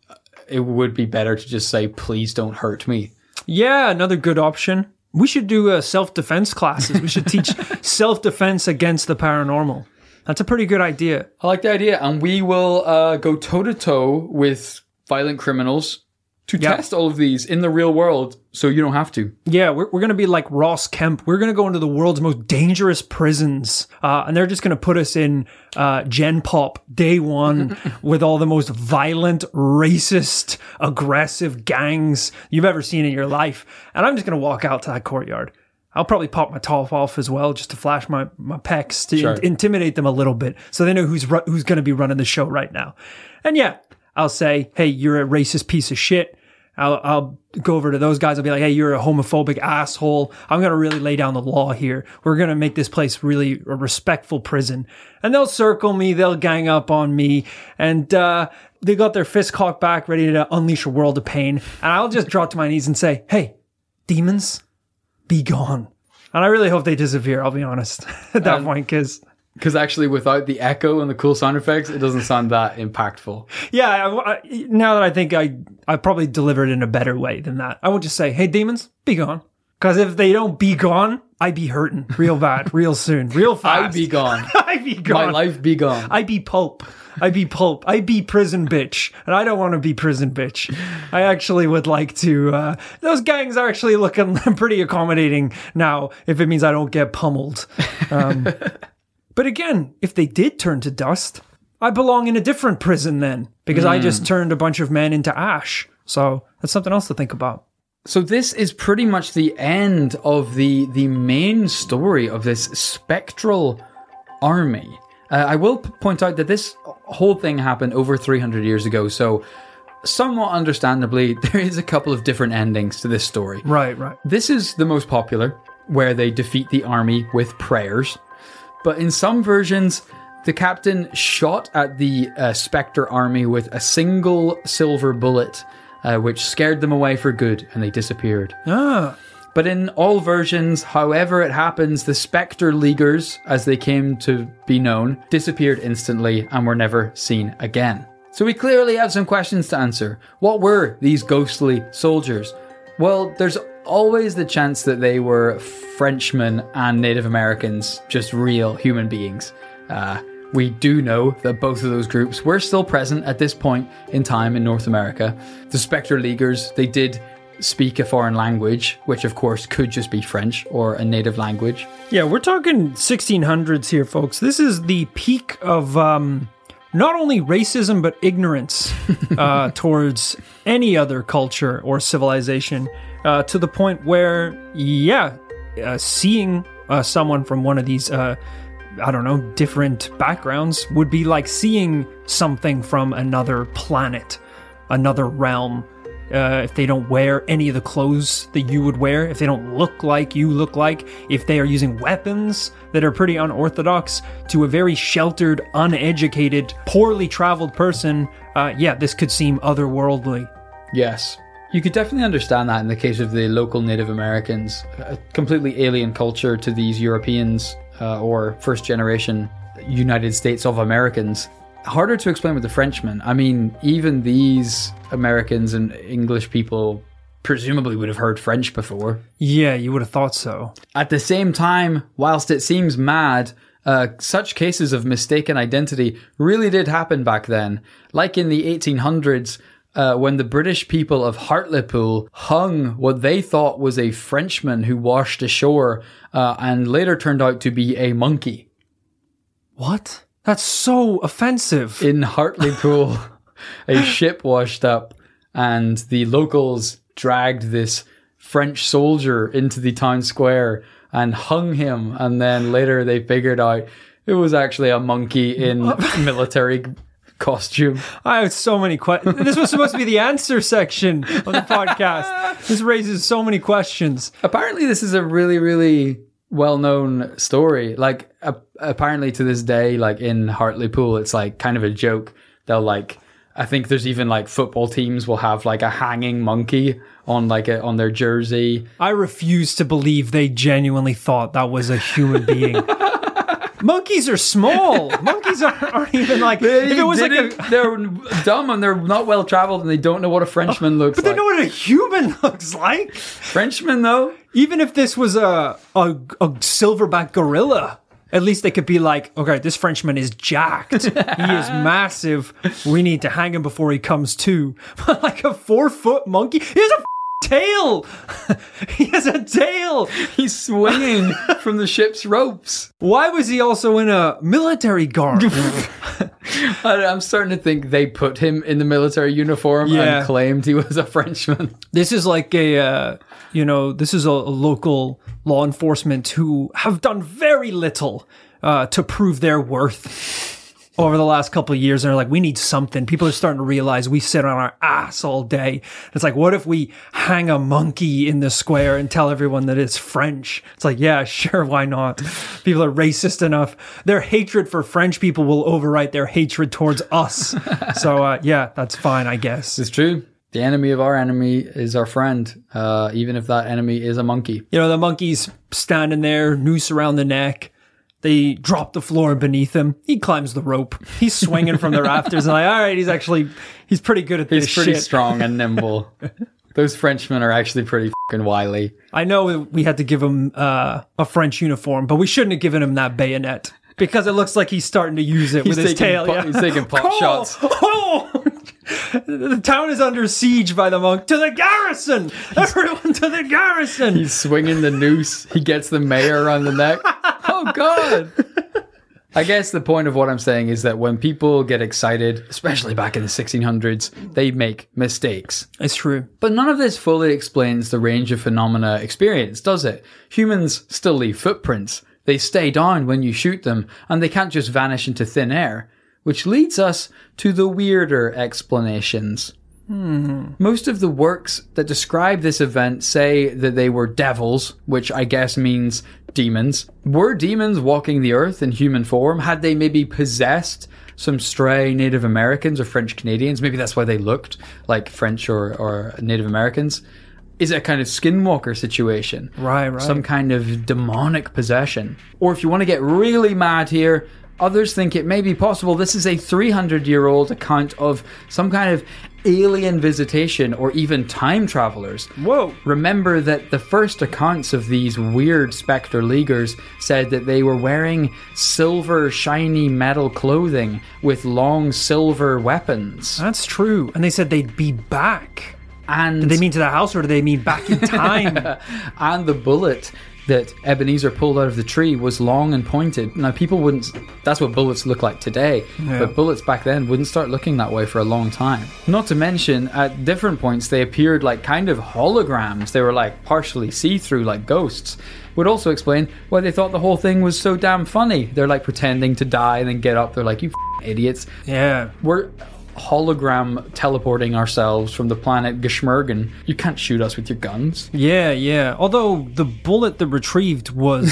it would be better to just say, "Please don't hurt me." Yeah, another good option. We should do uh, self-defense classes. We should teach self-defense against the paranormal. That's a pretty good idea. I like the idea. And we will uh, go toe-to-toe with violent criminals to yep. test all of these in the real world so you don't have to. Yeah, we're, we're going to be like Ross Kemp. We're going to go into the world's most dangerous prisons. Uh, and they're just going to put us in uh, Gen Pop day one with all the most violent, racist, aggressive gangs you've ever seen in your life. And I'm just going to walk out to that courtyard. I'll probably pop my top off as well just to flash my, my pecs to sure. in- intimidate them a little bit so they know who's ru- who's going to be running the show right now. And yeah, I'll say, hey, you're a racist piece of shit. I'll, I'll go over to those guys. I'll be like, hey, you're a homophobic asshole. I'm going to really lay down the law here. We're going to make this place really a respectful prison. And they'll circle me. They'll gang up on me. And uh, they got their fist cocked back, ready to unleash a world of pain. And I'll just drop to my knees and say, hey, demons, be gone. And I really hope they disappear, I'll be honest, at that um, point, because... Because actually, without the echo and the cool sound effects, it doesn't sound that impactful. Yeah, I, I, now that I think, I I probably delivered in a better way than that. I won't just say, hey, demons, be gone. Because if they don't be gone, I be hurting real bad, real soon, real fast. I be gone. I be gone. My life be gone. I be pulp. I be pulp. I be prison bitch. And I don't want to be prison bitch. I actually would like to... Uh, those gangs are actually looking pretty accommodating now, if it means I don't get pummeled. Um But again, if they did turn to dust, I belong in a different prison then, because mm. I just turned a bunch of men into ash. So that's something else to think about. So this is pretty much the end of the the main story of this spectral army. Uh, I will p- point out that this whole thing happened over three hundred years ago. So somewhat understandably, there is a couple of different endings to this story. Right, right. This is the most popular, where they defeat the army with prayers. But in some versions, the captain shot at the uh, Spectre army with a single silver bullet, uh, which scared them away for good, and they disappeared. Ah. But in all versions, however it happens, the Spectre Leaguers, as they came to be known, disappeared instantly and were never seen again. So we clearly have some questions to answer. What were these ghostly soldiers? Well, there's always the chance that they were Frenchmen and Native Americans, just real human beings. Uh, we do know that both of those groups were still present at this point in time in North America. The Spectre Leaguers, they did speak a foreign language, which of course could just be French or a native language. Yeah, we're talking sixteen hundreds here, folks. This is the peak of um, not only racism, but ignorance uh, towards any other culture or civilization. Uh, to the point where, yeah, uh, seeing uh, someone from one of these, uh, I don't know, different backgrounds would be like seeing something from another planet, another realm. Uh, if they don't wear any of the clothes that you would wear, if they don't look like you look like, if they are using weapons that are pretty unorthodox to a very sheltered, uneducated, poorly traveled person, uh, yeah, this could seem otherworldly. Yes. You could definitely understand that in the case of the local Native Americans, a completely alien culture to these Europeans uh, or first generation United States of Americans. Harder to explain with the Frenchmen. I mean, even these Americans and English people presumably would have heard French before. Yeah, you would have thought so. At the same time, whilst it seems mad, Uh, such cases of mistaken identity really did happen back then. Like in the eighteen hundreds, Uh, when the British people of Hartlepool hung what they thought was a Frenchman who washed ashore uh, and later turned out to be a monkey. What? That's so offensive. In Hartlepool, a ship washed up and the locals dragged this French soldier into the town square and hung him. And then later they figured out it was actually a monkey in military costume. I have so many questions. This was supposed to be the answer section of the podcast. This raises so many questions. Apparently, this is a really, really well-known story. Like, uh, apparently to this day, like in Hartlepool, it's like kind of a joke. They'll like, I think there's even like football teams will have like a hanging monkey on like a, on their jersey. I refuse to believe they genuinely thought that was a human being. Monkeys are small. Monkeys aren't, aren't even like... They, if it was like a, they're dumb and they're not well-traveled and they don't know what a Frenchman looks like. But they like. know what a human looks like. Frenchman, though? Even if this was a, a, a silverback gorilla, at least they could be like, okay, this Frenchman is jacked. He is massive. We need to hang him before he comes to. But like a four-foot monkey? He has a tail. He has a tail. He's swinging from the ship's ropes. Why was he also in a military garb? I, I'm starting to think they put him in the military uniform yeah. and claimed he was a Frenchman. This is like a, uh, you know, this is a, a local law enforcement who have done very little uh, to prove their worth over the last couple of years. And they're like, we need something. People are starting to realize we sit on our ass all day. It's like, what if we hang a monkey in the square and tell everyone that it's French? It's like, yeah, sure, why not? People are racist enough. Their hatred for French people will overwrite their hatred towards us. So, uh, yeah, that's fine, I guess. It's true. The enemy of our enemy is our friend, uh, even if that enemy is a monkey. You know, the monkey's standing there, noose around the neck. They drop the floor beneath him. He climbs the rope. He's swinging from the rafters. And like, all right, he's actually, he's pretty good at this shit. He's pretty shit. strong and nimble. Those Frenchmen are actually pretty fucking wily. I know we had to give him uh, a French uniform, but we shouldn't have given him that bayonet because it looks like he's starting to use it he's with his tail. Po- yeah. He's taking pop oh, shots. Oh! The town is under siege by the monk. To the garrison! Everyone to the garrison! He's swinging the noose. He gets the mayor on the neck. Oh, God. I guess the point of what I'm saying is that when people get excited, especially back in the sixteen hundreds, they make mistakes. It's true. But none of this fully explains the range of phenomena experienced, does it? Humans still leave footprints. They stay down when you shoot them, and they can't just vanish into thin air. Which leads us to the weirder explanations. Hmm. Most of the works that describe this event say that they were devils, which I guess means demons. Were demons walking the earth in human form? Had they maybe possessed some stray Native Americans or French Canadians? Maybe that's why they looked like French or, or Native Americans. Is it a kind of skinwalker situation? Right, right. Some kind of demonic possession. Or if you want to get really mad here, others think it may be possible this is a three hundred year old account of some kind of alien visitation or even time travelers. Whoa! Remember that the first accounts of these weird spectre leaguers said that they were wearing silver, shiny metal clothing with long silver weapons. That's true. And they said they'd be back. And did they mean to the house or do they mean back in time? And the bullet that Ebenezer pulled out of the tree was long and pointed. Now, people wouldn't... That's what bullets look like today. Yeah. But bullets back then wouldn't start looking that way for a long time. Not to mention, at different points, they appeared like kind of holograms. They were like partially see-through, like ghosts. Would also explain why they thought the whole thing was so damn funny. They're like pretending to die and then get up. They're like, you f***ing idiots. Yeah. We're hologram teleporting ourselves from the planet Geschmergen. You can't shoot us with your guns. Yeah, yeah. Although the bullet that retrieved was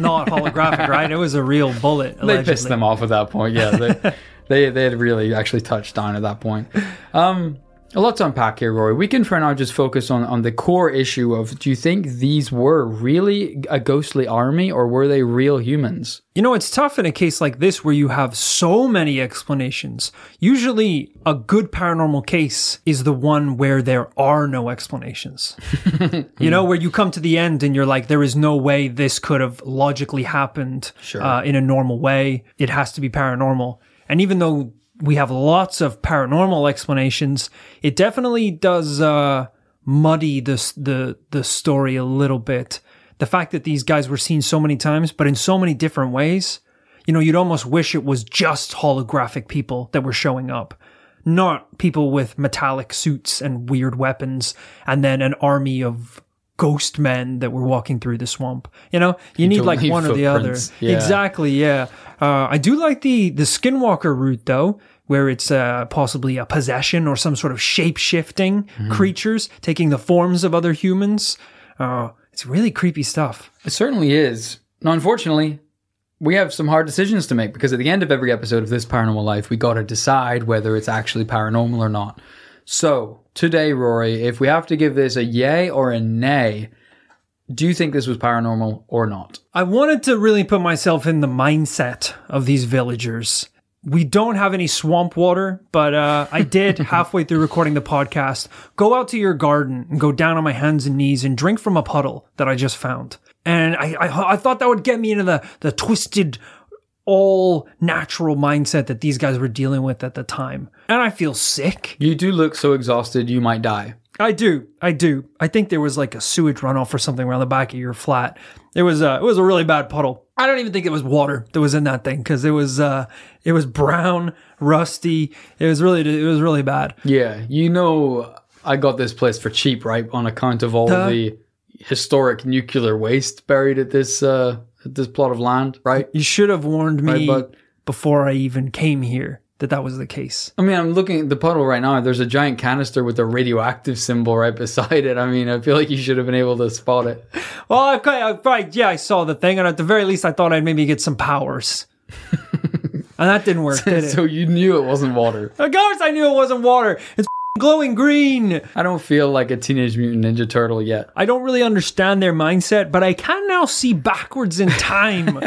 not holographic, right? It was a real bullet, allegedly. They pissed them off at that point, yeah. They they, they had really actually touched down at that point. Um, a lot to unpack here, Roy. We can for now just focus on, on the core issue of, do you think these were really a ghostly army or were they real humans? You know, it's tough in a case like this where you have so many explanations. Usually, a good paranormal case is the one where there are no explanations. You know, where you come to the end and you're like, there is no way this could have logically happened sure. uh, in a normal way. It has to be paranormal. And even though we have lots of paranormal explanations, it definitely does uh, muddy the, the, the story a little bit. The fact that these guys were seen so many times, but in so many different ways, you know, you'd almost wish it was just holographic people that were showing up, not people with metallic suits and weird weapons, and then an army of ghost men that were walking through the swamp. You know, you, you need like one or the other. Yeah. Exactly, yeah. Uh, I do like the, the skinwalker route, though, where it's uh, possibly a possession or some sort of shape-shifting mm. creatures taking the forms of other humans. Uh It's really creepy stuff. It certainly is. Now, unfortunately, we have some hard decisions to make because at the end of every episode of This Paranormal Life, we got to decide whether it's actually paranormal or not. So today, Rory, if we have to give this a yay or a nay, do you think this was paranormal or not? I wanted to really put myself in the mindset of these villagers. We don't have any swamp water, but uh, I did, halfway through recording the podcast, go out to your garden and go down on my hands and knees and drink from a puddle that I just found. And I I, I thought that would get me into the, the twisted, all-natural mindset that these guys were dealing with at the time. And I feel sick. You do look so exhausted, you might die. I do. I do. I think there was like a sewage runoff or something around the back of your flat. It was a, it was a really bad puddle. I don't even think it was water that was in that thing, because it was uh, it was brown, rusty. It was really it was really bad. Yeah, you know, I got this place for cheap, right, on account of all the, the historic nuclear waste buried at this uh, at this plot of land, right? You should have warned me right, before I even came here. That that was the case. I mean, I'm looking at the puddle right now. There's a giant canister with a radioactive symbol right beside it. I mean, I feel like you should have been able to spot it. Well, I've kind of, right, yeah, I saw the thing, and at the very least, I thought I'd maybe get some powers. And that didn't work, did it? So you knew it wasn't water. Of course I knew it wasn't water. It's glowing green. I don't feel like a Teenage Mutant Ninja Turtle yet. I don't really understand their mindset, but I can now see backwards in time.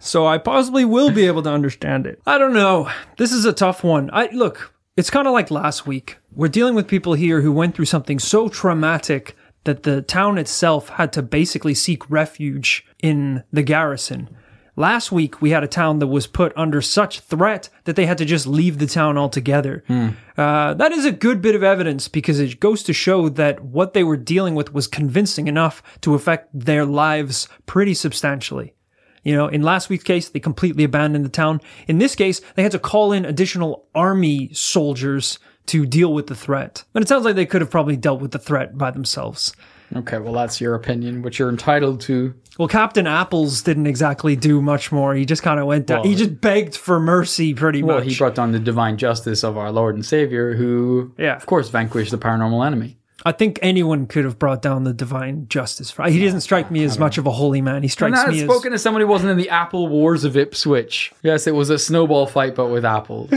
So I possibly will be able to understand it. I don't know. This is a tough one. I look, it's kind of like last week. We're dealing with people here who went through something so traumatic that the town itself had to basically seek refuge in the garrison. Last week, we had a town that was put under such threat that they had to just leave the town altogether. Mm. Uh, that is a good bit of evidence, because it goes to show that what they were dealing with was convincing enough to affect their lives pretty substantially. You know, in last week's case, they completely abandoned the town. In this case, they had to call in additional army soldiers to deal with the threat. But it sounds like they could have probably dealt with the threat by themselves. Okay, well, that's your opinion, which you're entitled to. Well, Captain Apples didn't exactly do much more. He just kind of went down. Well, he just begged for mercy, pretty well, much. Well, he brought down the divine justice of our Lord and Savior, who, yeah. of course, vanquished the paranormal enemy. I think anyone could have brought down the divine justice. He doesn't strike me as much of a holy man. He strikes me as... I'm not spoken to someone who wasn't in the Apple Wars of Ipswich. Yes, it was a snowball fight, but with apples.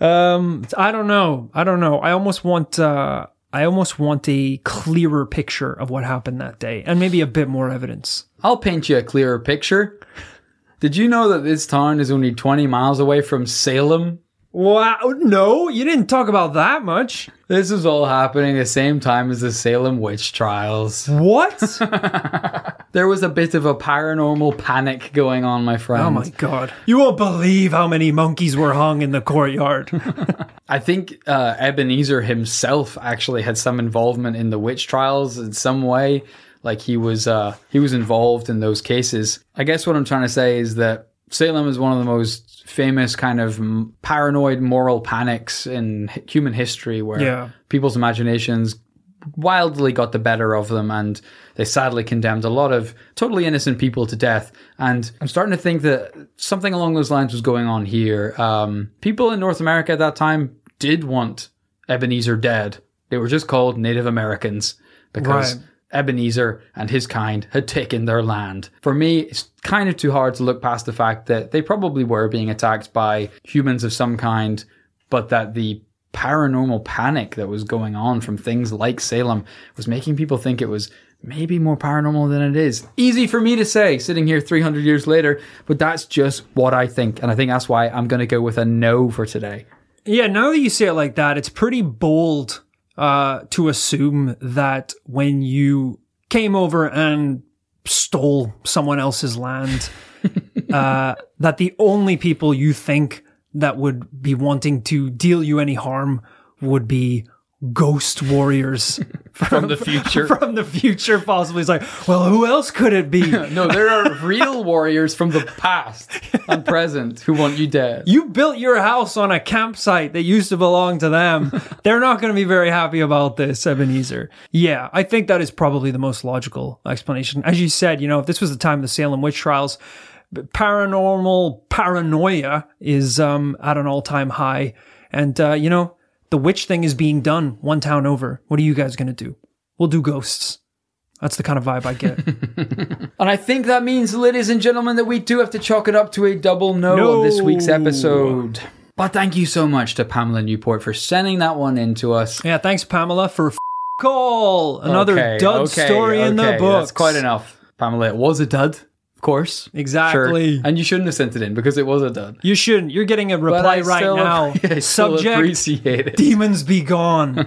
um, I don't know. I don't know. I almost want... Uh, I almost want a clearer picture of what happened that day, and maybe a bit more evidence. I'll paint you a clearer picture. Did you know that this town is only twenty miles away from Salem? Wow, no, you didn't talk about that much. This is all happening at the same time as the Salem witch trials. What? There was a bit of a paranormal panic going on, my friend. Oh my God. You won't believe how many monkeys were hung in the courtyard. I think uh, Ebenezer himself actually had some involvement in the witch trials in some way. Like he was, uh, he was involved in those cases. I guess what I'm trying to say is that Salem is one of the most famous kind of paranoid moral panics in human history, where yeah. people's imaginations wildly got the better of them, and they sadly condemned a lot of totally innocent people to death. And I'm starting to think that something along those lines was going on here. Um, people in North America at that time did want Ebenezer dead. They were just called Native Americans because... Right. Ebenezer and his kind had taken their land. For me, it's kind of too hard to look past the fact that they probably were being attacked by humans of some kind, but that the paranormal panic that was going on from things like Salem was making people think it was maybe more paranormal than it is. Easy for me to say, sitting here three hundred years later, but that's just what I think. And I think that's why I'm going to go with a no for today. Yeah, now that you say it like that, it's pretty bold Uh, to assume that when you came over and stole someone else's land, uh, that the only people you think that would be wanting to deal you any harm would be ghost warriors from, from the future. From the future, possibly. It's like, well, who else could it be? No, there are real warriors from the past and present who want you dead. You built your house on a campsite that used to belong to them. They're not going to be very happy about this, Ebenezer. Yeah, I think that is probably the most logical explanation. As you said, you know, if this was the time of the Salem witch trials, paranormal paranoia is um, at an all-time high. And, uh, you know, the witch thing is being done one town over. What are you guys going to do? We'll do ghosts. That's the kind of vibe I get. And I think that means, ladies and gentlemen, that we do have to chalk it up to a double no, no. on this week's episode. But thank you so much to Pamela Newport for sending that one in to us. Yeah, thanks, Pamela, for f- all. Another okay, dud okay, story okay, in the book. That's quite enough, Pamela. It was a dud. Of course. Exactly. Sure. And you shouldn't have sent it in because it was a dud. You shouldn't. You're getting a reply right still, now. I Subject, demons be gone.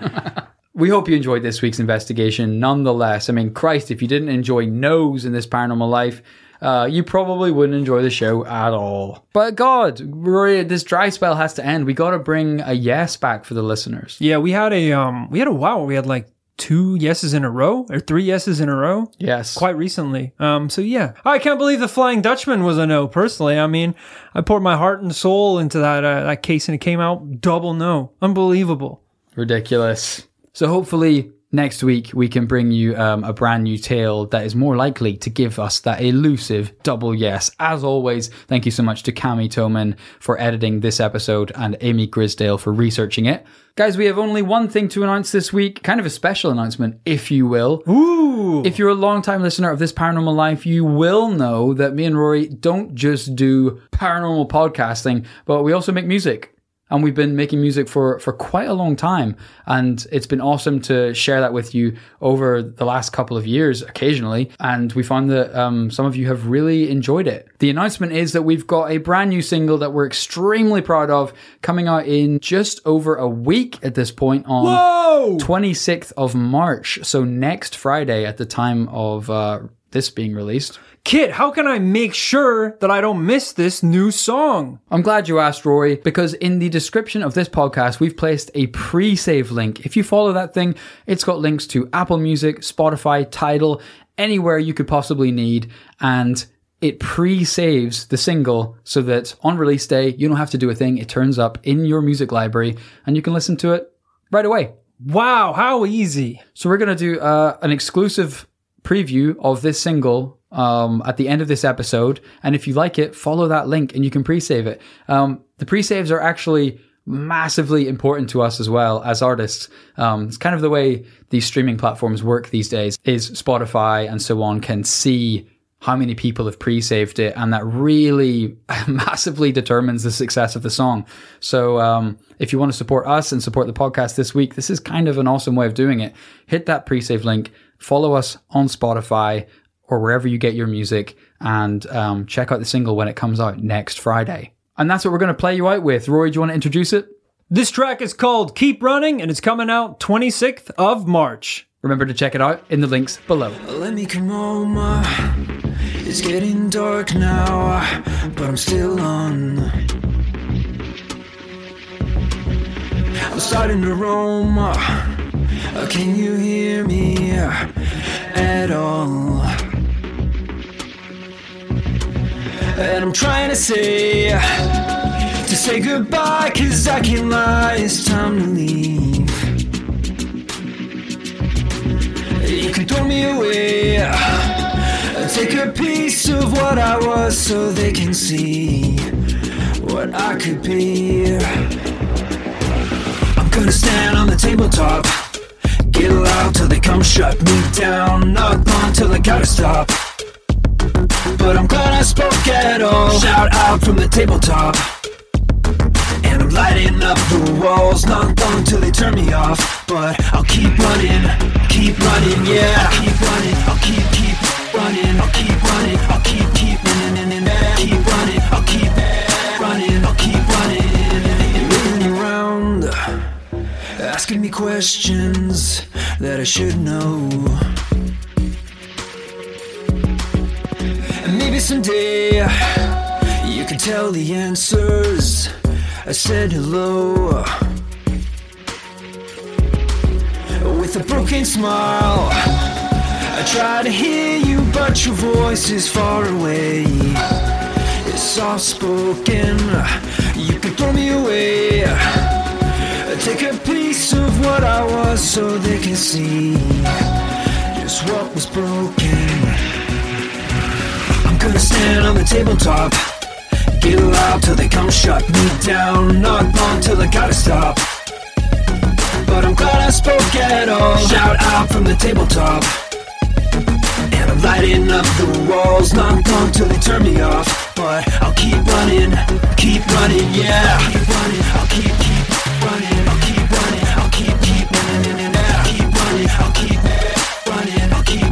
We hope you enjoyed this week's investigation. Nonetheless, I mean, Christ, if you didn't enjoy no's in this paranormal life, uh, you probably wouldn't enjoy the show at all. But God, Rory, this dry spell has to end. We got to bring a yes back for the listeners. Yeah, we had a, um, we had a while where we had like two yeses in a row or three yeses in a row. Yes. Quite recently. Um, so yeah, I can't believe the Flying Dutchman was a no personally. I mean, I poured my heart and soul into that, uh, that case and it came out double no. Unbelievable. Ridiculous. So hopefully next week we can bring you um, a brand new tale that is more likely to give us that elusive double yes. As always, thank you so much to Cami Toman for editing this episode and Amy Grisdale for researching it. Guys, we have only one thing to announce this week, kind of a special announcement, if you will. Ooh! If you're a long-time listener of This Paranormal Life, you will know that me and Rory don't just do paranormal podcasting, but we also make music. And we've been making music for, for quite a long time. And it's been awesome to share that with you over the last couple of years occasionally. And we found that um, some of you have really enjoyed it. The announcement is that we've got a brand new single that we're extremely proud of coming out in just over a week at this point on Whoa! twenty-sixth of March. So next Friday at the time of uh, this being released. Kit, how can I make sure that I don't miss this new song? I'm glad you asked, Rory, because in the description of this podcast, we've placed a pre-save link. If you follow that thing, it's got links to Apple Music, Spotify, Tidal, anywhere you could possibly need, and it pre-saves the single so that on release day, you don't have to do a thing. It turns up in your music library, and you can listen to it right away. Wow, how easy. So we're going to do uh, an exclusive preview of this single um at the end of this episode, and if you like it, follow that link and you can pre-save it. Um the pre-saves are actually massively important to us as well as artists. Um it's kind of the way these streaming platforms work these days, is Spotify and so on can see how many people have pre-saved it, and that really massively determines the success of the song. So um if you want to support us and support the podcast this week, this is kind of an awesome way of doing it. Hit that pre-save link, follow us on Spotify or wherever you get your music, and um, check out the single when it comes out next Friday. And that's what we're going to play you out with. Rory, do you want to introduce it? This track is called Keep Running, and it's coming out twenty-sixth of March. Remember to check it out in the links below. Let me come home. It's getting dark now, but I'm still on. I'm starting to roam. Can you hear me at all? And I'm trying to say, to say goodbye, 'cause I can't lie, it's time to leave. You can throw me away, take a piece of what I was so they can see what I could be. I'm gonna stand on the tabletop, get loud till they come shut me down, knock on till I gotta stop. But I'm glad I spoke at all. Shout out from the tabletop, and I'm lighting up the walls. Not long till they turn me off, but I'll keep running, keep running, yeah. I'll keep running, I'll keep, keep running, I'll keep running, I'll keep, keep running, and keep running, I'll keep running, I'll keep running. Running around, asking me questions that I should know. Maybe someday you can tell the answers. I said hello with a broken smile. I try to hear you, but your voice is far away. It's soft-spoken. You can throw me away. Take a piece of what I was so they can see just what was broken. Gonna stand on the tabletop, get loud till they come shut me down, knock on till I gotta stop. But I'm glad I spoke at all. Shout out from the tabletop, and I'm lighting up the walls. Knock on till they turn me off, but I'll keep running, keep running, yeah. I'll keep running, I'll keep, keep running, I'll keep running, I'll keep, keep running, and I'll keep running, I'll keep running, I'll keep running.